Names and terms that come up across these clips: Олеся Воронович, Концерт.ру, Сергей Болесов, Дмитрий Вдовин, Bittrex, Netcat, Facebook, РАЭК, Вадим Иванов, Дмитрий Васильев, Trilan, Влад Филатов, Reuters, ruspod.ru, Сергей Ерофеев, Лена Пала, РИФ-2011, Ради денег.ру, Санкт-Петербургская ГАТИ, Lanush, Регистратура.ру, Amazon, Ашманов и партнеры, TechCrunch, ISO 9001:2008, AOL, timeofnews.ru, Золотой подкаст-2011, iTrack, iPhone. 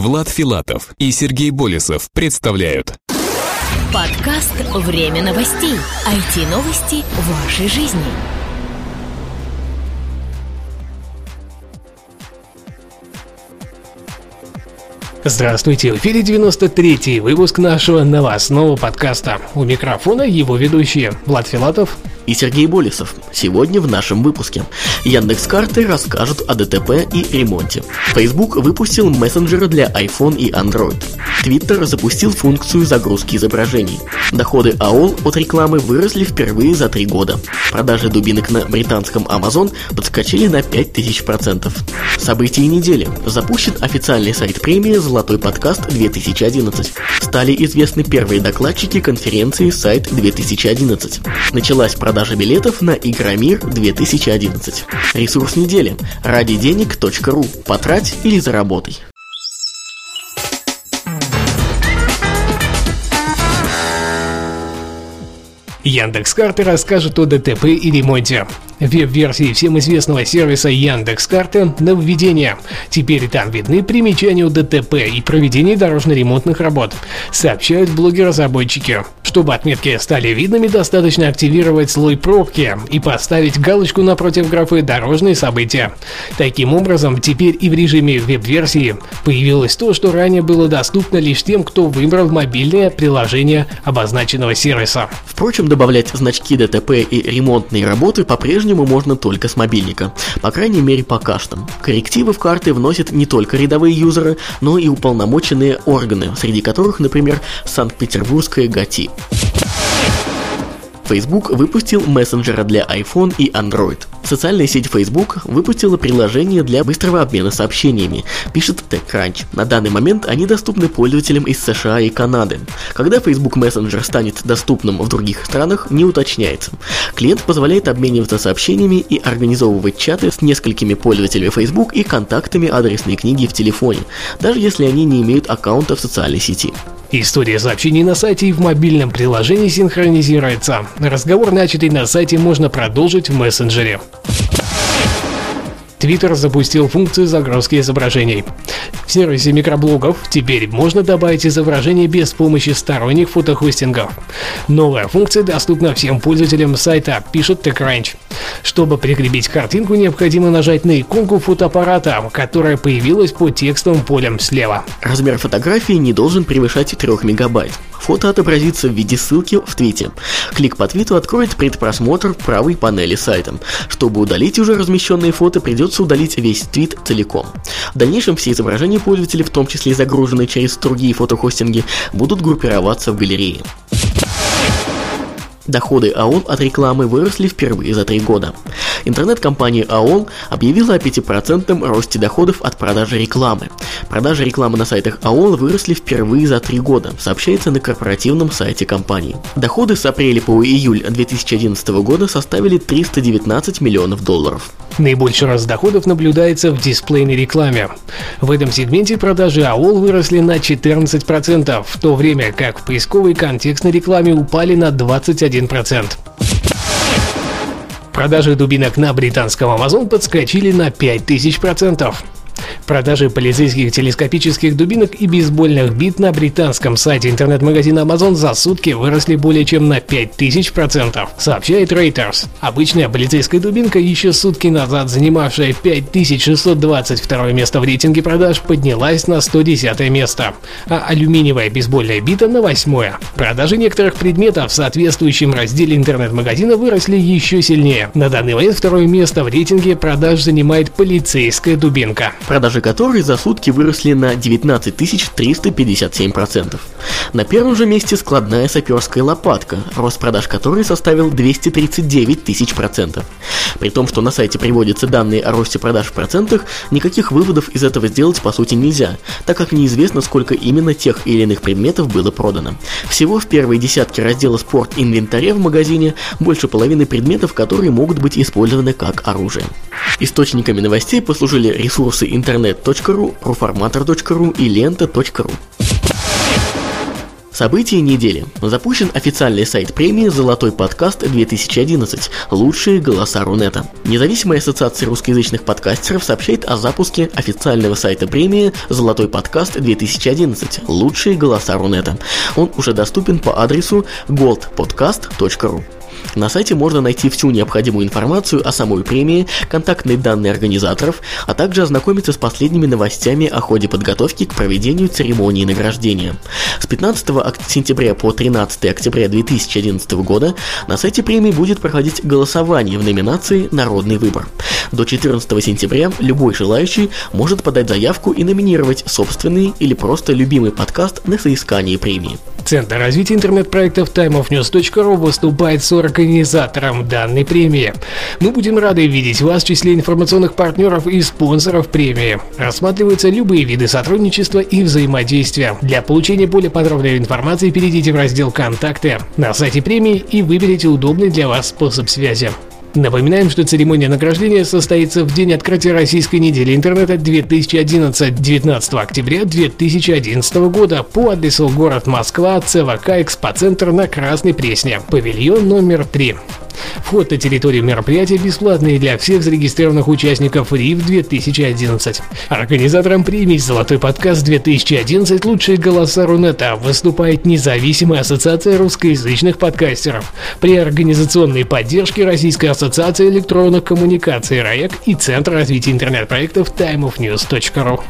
Влад Филатов и Сергей Болесов представляют подкаст «Время новостей». IT-новости вашей жизни. Здравствуйте, в эфире 93-й выпуск нашего новостного подкаста. У микрофона его ведущие Влад Филатов и Сергей Болесов. Сегодня в нашем выпуске Яндекс.Карты расскажут о ДТП и ремонте. Facebook выпустил мессенджеры для iPhone и Android. Twitter запустил функцию загрузки изображений. Доходы AOL от рекламы выросли впервые за 3 года. Продажи дубинок на британском Amazon подскочили на 5000%. События недели. Запущен официальный сайт премии «Золотой подкаст-2011». Стали известны первые докладчики конференции «Сайт-2011». Началась продажа билетов на «Игромир-2011». Ресурс недели. Ради денег.ру. Потрать или заработай. Яндекс.Карты расскажет о ДТП и ремонте. Веб-версии всем известного сервиса Яндекс.Карты нововведение. Теперь там видны примечания о ДТП и проведении дорожно-ремонтных работ, сообщают блогеры-разработчики. Чтобы отметки стали видными, достаточно активировать слой пробки и поставить галочку напротив графы «Дорожные события». Таким образом, теперь и в режиме веб-версии появилось то, что ранее было доступно лишь тем, кто выбрал мобильное приложение обозначенного сервиса. Впрочем, добавлять значки ДТП и ремонтные работы по-прежнему можно только с мобильника, по крайней мере пока что. Коррективы в карты вносят не только рядовые юзеры, но и уполномоченные органы, среди которых, например, Санкт-Петербургская ГАТИ. Facebook выпустил мессенджеры для iPhone и Android. Социальная сеть Facebook выпустила приложение для быстрого обмена сообщениями, пишет TechCrunch. На данный момент они доступны пользователям из США и Канады. Когда Facebook Messenger станет доступным в других странах, не уточняется. Клиент позволяет обмениваться сообщениями и организовывать чаты с несколькими пользователями Facebook и контактами адресной книги в телефоне, даже если они не имеют аккаунта в социальной сети. История сообщений на сайте и в мобильном приложении синхронизируется. Разговор, начатый на сайте, можно продолжить в мессенджере. Twitter запустил функцию загрузки изображений. В сервисе микроблогов теперь можно добавить изображение без помощи сторонних фотохостингов. Новая функция доступна всем пользователям сайта, пишет TechCrunch. Чтобы прикрепить картинку, необходимо нажать на иконку фотоаппарата, которая появилась под текстовым полем слева. Размер фотографии не должен превышать 3 мегабайт. Фото отобразится в виде ссылки в твите. Клик по твиту откроет предпросмотр правой панели сайта. Чтобы удалить уже размещенные фото, придется удалить весь твит целиком. В дальнейшем все изображения пользователей, в том числе и загруженные через другие фотохостинги, будут группироваться в галерее. Доходы AOL от рекламы выросли впервые за 3 года. Интернет-компания AOL объявила о 5% росте доходов от продажи рекламы. Продажи рекламы на сайтах AOL выросли впервые за 3 года, сообщается на корпоративном сайте компании. Доходы с апреля по июль 2011 года составили $319 миллионов. Наибольший рост доходов наблюдается в дисплейной рекламе. В этом сегменте продажи AOL выросли на 14%, в то время как в поисковой контекстной рекламе упали на 21%. Продажи дубинок на британском Amazon подскочили на 5000%. Продажи полицейских телескопических дубинок и бейсбольных бит на британском сайте интернет-магазина Amazon за сутки выросли более чем на 5000%, сообщает Reuters. Обычная полицейская дубинка, еще сутки назад занимавшая 5622 место в рейтинге продаж, поднялась на 110 место, а алюминиевая бейсбольная бита на 8. Продажи некоторых предметов в соответствующем разделе интернет-магазина выросли еще сильнее. На данный момент 2 место в рейтинге продаж занимает полицейская дубинка, продажи которой за сутки выросли на 19357%. На первом же месте складная саперская лопатка, рост продаж которой составил 239 тысяч процентов. При том, что на сайте приводятся данные о росте продаж в процентах, никаких выводов из этого сделать по сути нельзя, так как неизвестно, сколько именно тех или иных предметов было продано. Всего в первой десятке раздела «Спорт» инвентаря в магазине больше половины предметов, которые могут быть использованы как оружие. Источниками новостей послужили ресурсы internet.ru, ruformator.ru и лента.ru. События недели. Запущен официальный сайт премии «Золотой подкаст-2011. Лучшие голоса Рунета». Независимая ассоциация русскоязычных подкастеров сообщает о запуске официального сайта премии «Золотой подкаст-2011. Лучшие голоса Рунета». Он уже доступен по адресу goldpodcast.ru. На сайте можно найти всю необходимую информацию о самой премии, контактные данные организаторов, а также ознакомиться с последними новостями о ходе подготовки к проведению церемонии награждения. С 15 сентября по 13 октября 2011 года на сайте премии будет проходить голосование в номинации «Народный выбор». До 14 сентября любой желающий может подать заявку и номинировать собственный или просто любимый подкаст на соискание премии. Центр развития интернет-проектов timeofnews.ru выступает с организатором данной премии. Мы будем рады видеть вас в числе информационных партнеров и спонсоров премии. Рассматриваются любые виды сотрудничества и взаимодействия. Для получения более подробной информации перейдите в раздел «Контакты» на сайте премии и выберите удобный для вас способ связи. Напоминаем, что церемония награждения состоится в день открытия Российской недели интернета 2011, 19 октября 2011 года по адресу город Москва, ЦВК Экспоцентр на Красной Пресне, павильон номер 3. Вход на территорию мероприятия бесплатный для всех зарегистрированных участников РИФ-2011. Организатором премии «Золотой подкаст-2011. Лучшие голоса Рунета» выступает независимая ассоциация русскоязычных подкастеров при организационной поддержке Российской ассоциации электронных коммуникаций РАЭК и Центра развития интернет-проектов timeofnews.ru.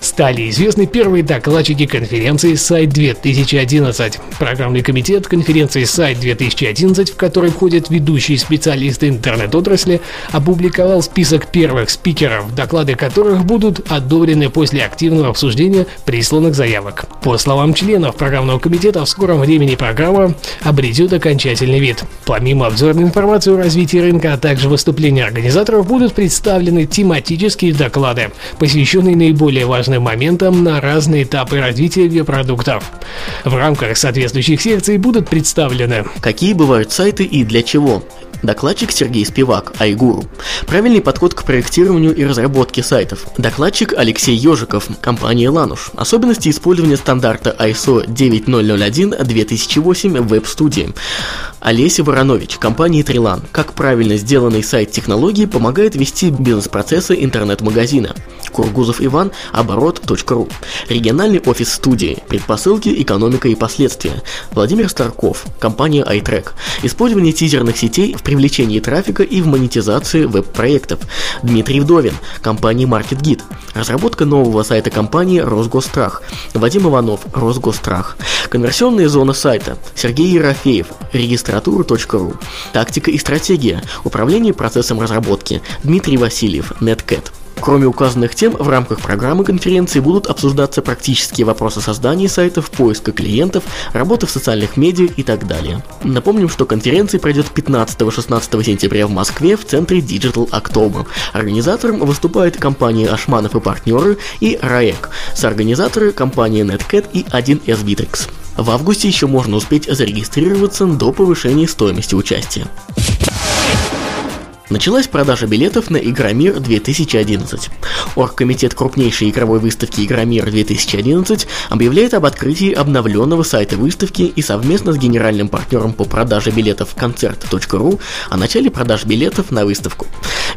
Стали известны первые докладчики конференции «Сайт-2011». Программный комитет конференции «Сайт-2011», в который входят ведущие специалисты интернет-отрасли, опубликовал список первых спикеров, доклады которых будут одобрены после активного обсуждения присланных заявок. По словам членов программного комитета, в скором времени программа обретет окончательный вид. Помимо обзорной информации о развитии рынка, а также выступления организаторов, будут представлены тематические доклады, посвященные наиболее важным моментом на разные этапы развития веб-продуктов. В рамках соответствующих секций будут представлены: какие бывают сайты и для чего? Докладчик Сергей Спивак, Айгуру. Правильный подход к проектированию и разработке сайтов. Докладчик Алексей Ежиков, компания Lanush. Особенности использования стандарта ISO 9001:2008 в веб-студии. Олеся Воронович, компания Trilan. Как правильно сделанный сайт технологии помогает вести бизнес-процессы интернет-магазина. Кургузов Иван, оборот.ру. Региональный офис студии. Предпосылки, экономика и последствия. Владимир Старков, компания iTrack. Использование тизерных сетей в привлечении трафика и в монетизации веб-проектов. Дмитрий Вдовин, компания Market Guide. Разработка нового сайта компании Росгосстрах. Вадим Иванов, Росгосстрах. Конверсионная зона сайта. Сергей Ерофеев, регистратура.ру. Тактика и стратегия. Управление процессом разработки. Дмитрий Васильев, Netcat. Кроме указанных тем, в рамках программы конференции будут обсуждаться практические вопросы создания сайтов, поиска клиентов, работы в социальных медиа и так далее. Напомним, что конференция пройдет 15-16 сентября в Москве в центре Digital October. Организатором выступает компания «Ашманов и партнеры» и «РАЭК», соорганизаторы — компании Netcat и 1С Bittrex. В августе еще можно успеть зарегистрироваться до повышения стоимости участия. Началась продажа билетов на Игромир-2011. Оргкомитет крупнейшей игровой выставки Игромир-2011 объявляет об открытии обновленного сайта выставки и совместно с генеральным партнером по продаже билетов Концерт.ру о начале продаж билетов на выставку.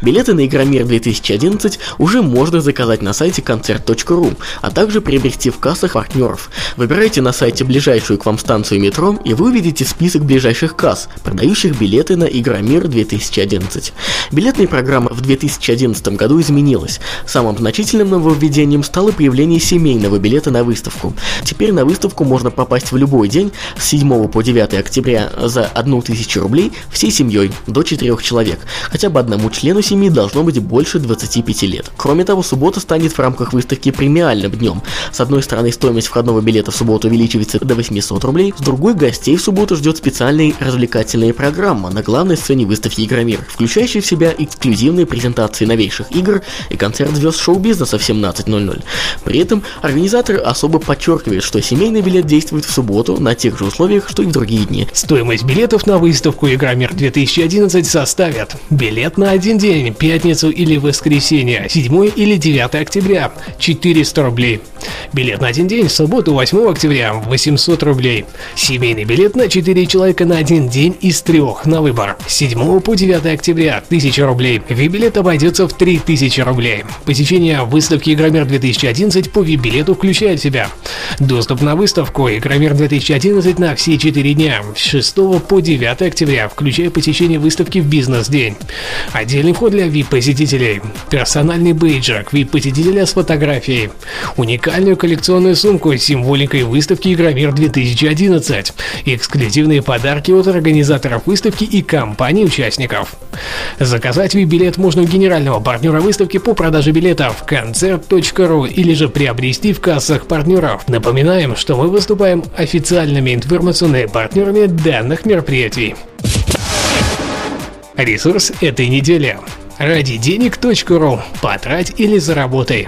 Билеты на Игромир-2011 уже можно заказать на сайте Концерт.ру, а также приобрести в кассах партнеров. Выбирайте на сайте ближайшую к вам станцию метро и вы увидите список ближайших касс, продающих билеты на Игромир-2011. Билетная программа в 2011 году изменилась. Самым значительным нововведением стало появление семейного билета на выставку. Теперь на выставку можно попасть в любой день с 7 по 9 октября за 1000 рублей всей семьей до 4 человек. Хотя бы одному члену семьи должно быть больше 25 лет. Кроме того, суббота станет в рамках выставки премиальным днем. С одной стороны, стоимость входного билета в субботу увеличивается до 800 рублей, с другой, гостей в субботу ждет специальная развлекательная программа на главной сцене выставки Игромир, включающая включающий в себя эксклюзивные презентации новейших игр и концерт звезд шоу-бизнеса в 17:00. При этом организаторы особо подчеркивают, что семейный билет действует в субботу на тех же условиях, что и в другие дни. Стоимость билетов на выставку «Игромир-2011» составят: билет на один день, пятницу или воскресенье, 7 или 9 октября, 400 рублей. Билет на один день, субботу, 8 октября, 800 рублей. Семейный билет на 4 человека на один день из 3 на выбор, 7 по 9 октября, 1000 рублей. Вип-билет обойдется в 3000 рублей. Посещение выставки «Игромир-2011» по вип-билету включает в себя доступ на выставку «Игромир-2011» на все 4 дня, с 6 по 9 октября, включая посещение выставки в бизнес-день. Отдельный вход для вип-посетителей, персональный бейджик вип-посетителя с фотографией, уникальную коллекционную сумку с символикой выставки «Игромир-2011», эксклюзивные подарки от организаторов выставки и компаний-участников. Заказать вип-билет можно у генерального партнера выставки по продаже билетов Концерт.ру или же приобрести в кассах партнеров. Напоминаем, что мы выступаем официальными информационными партнерами данных мероприятий. Ресурс этой недели: Ради денег.ру. Потрать или заработай.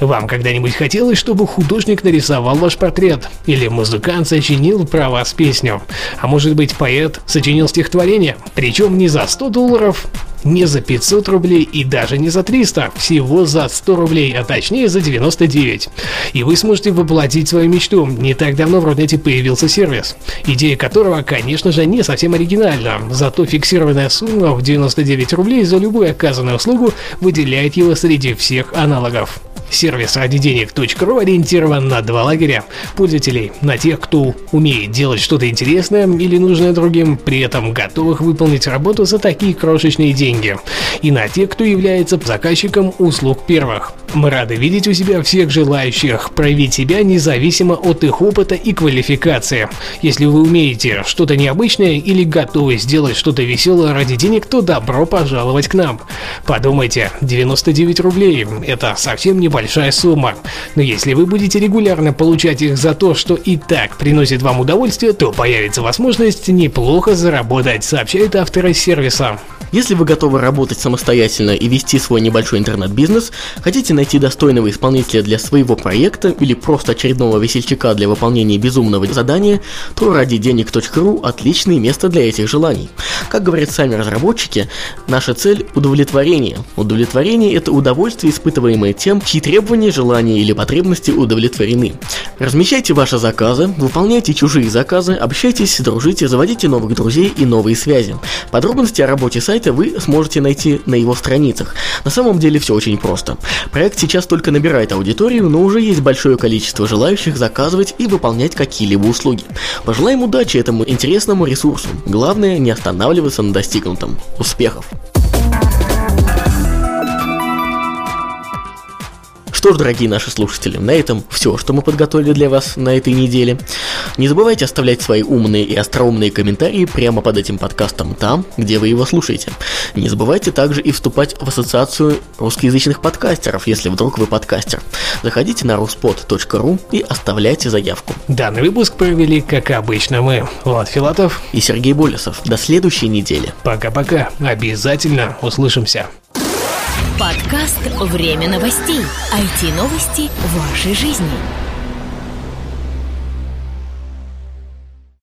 Вам когда-нибудь хотелось, чтобы художник нарисовал ваш портрет? Или музыкант сочинил про вас песню? А может быть, поэт сочинил стихотворение? Причем не за $100, не за 500 рублей и даже не за 300, всего за 100 рублей, а точнее за 99. И вы сможете воплотить свою мечту. Не так давно в Рунете появился сервис, идея которого, конечно же, не совсем оригинальна, зато фиксированная сумма в 99 рублей за любую оказанную услугу выделяет его среди всех аналогов. Сервис «Ради денег.ру» ориентирован на два лагеря пользователей: на тех, кто умеет делать что-то интересное или нужное другим, при этом готовых выполнить работу за такие крошечные деньги, и на тех, кто является заказчиком услуг первых. Мы рады видеть у себя всех желающих проявить себя независимо от их опыта и квалификации. Если вы умеете что-то необычное или готовы сделать что-то веселое ради денег, то добро пожаловать к нам. Подумайте, 99 рублей – это совсем небольшая сумма, но если вы будете регулярно получать их за то, что и так приносит вам удовольствие, то появится возможность неплохо заработать, сообщают авторы сервиса. Если вы готовы работать самостоятельно и вести свой небольшой интернет-бизнес, хотите найти достойного исполнителя для своего проекта или просто очередного весельчака для выполнения безумного задания, то ради денег.ру – отличное место для этих желаний. Как говорят сами разработчики, наша цель – удовлетворение. Удовлетворение – это удовольствие, испытываемое тем, чьи требования, желания или потребности удовлетворены. Размещайте ваши заказы, выполняйте чужие заказы, общайтесь, дружите, заводите новых друзей и новые связи. Подробности о работе сайта вы сможете найти на его страницах. На самом деле все очень просто. Проект сейчас только набирает аудиторию, но уже есть большое количество желающих заказывать и выполнять какие-либо услуги. Пожелаем удачи этому интересному ресурсу. Главное, не останавливаться на достигнутом. Успехов! Что ж, дорогие наши слушатели, на этом все, что мы подготовили для вас на этой неделе. Не забывайте оставлять свои умные и остроумные комментарии прямо под этим подкастом там, где вы его слушаете. Не забывайте также и вступать в ассоциацию русскоязычных подкастеров, если вдруг вы подкастер. Заходите на ruspod.ru и оставляйте заявку. Данный выпуск провели, как обычно, мы, Влад Филатов и Сергей Болесов. До следующей недели. Пока-пока. Обязательно услышимся. Подкаст «Время новостей». IT-новости вашей жизни.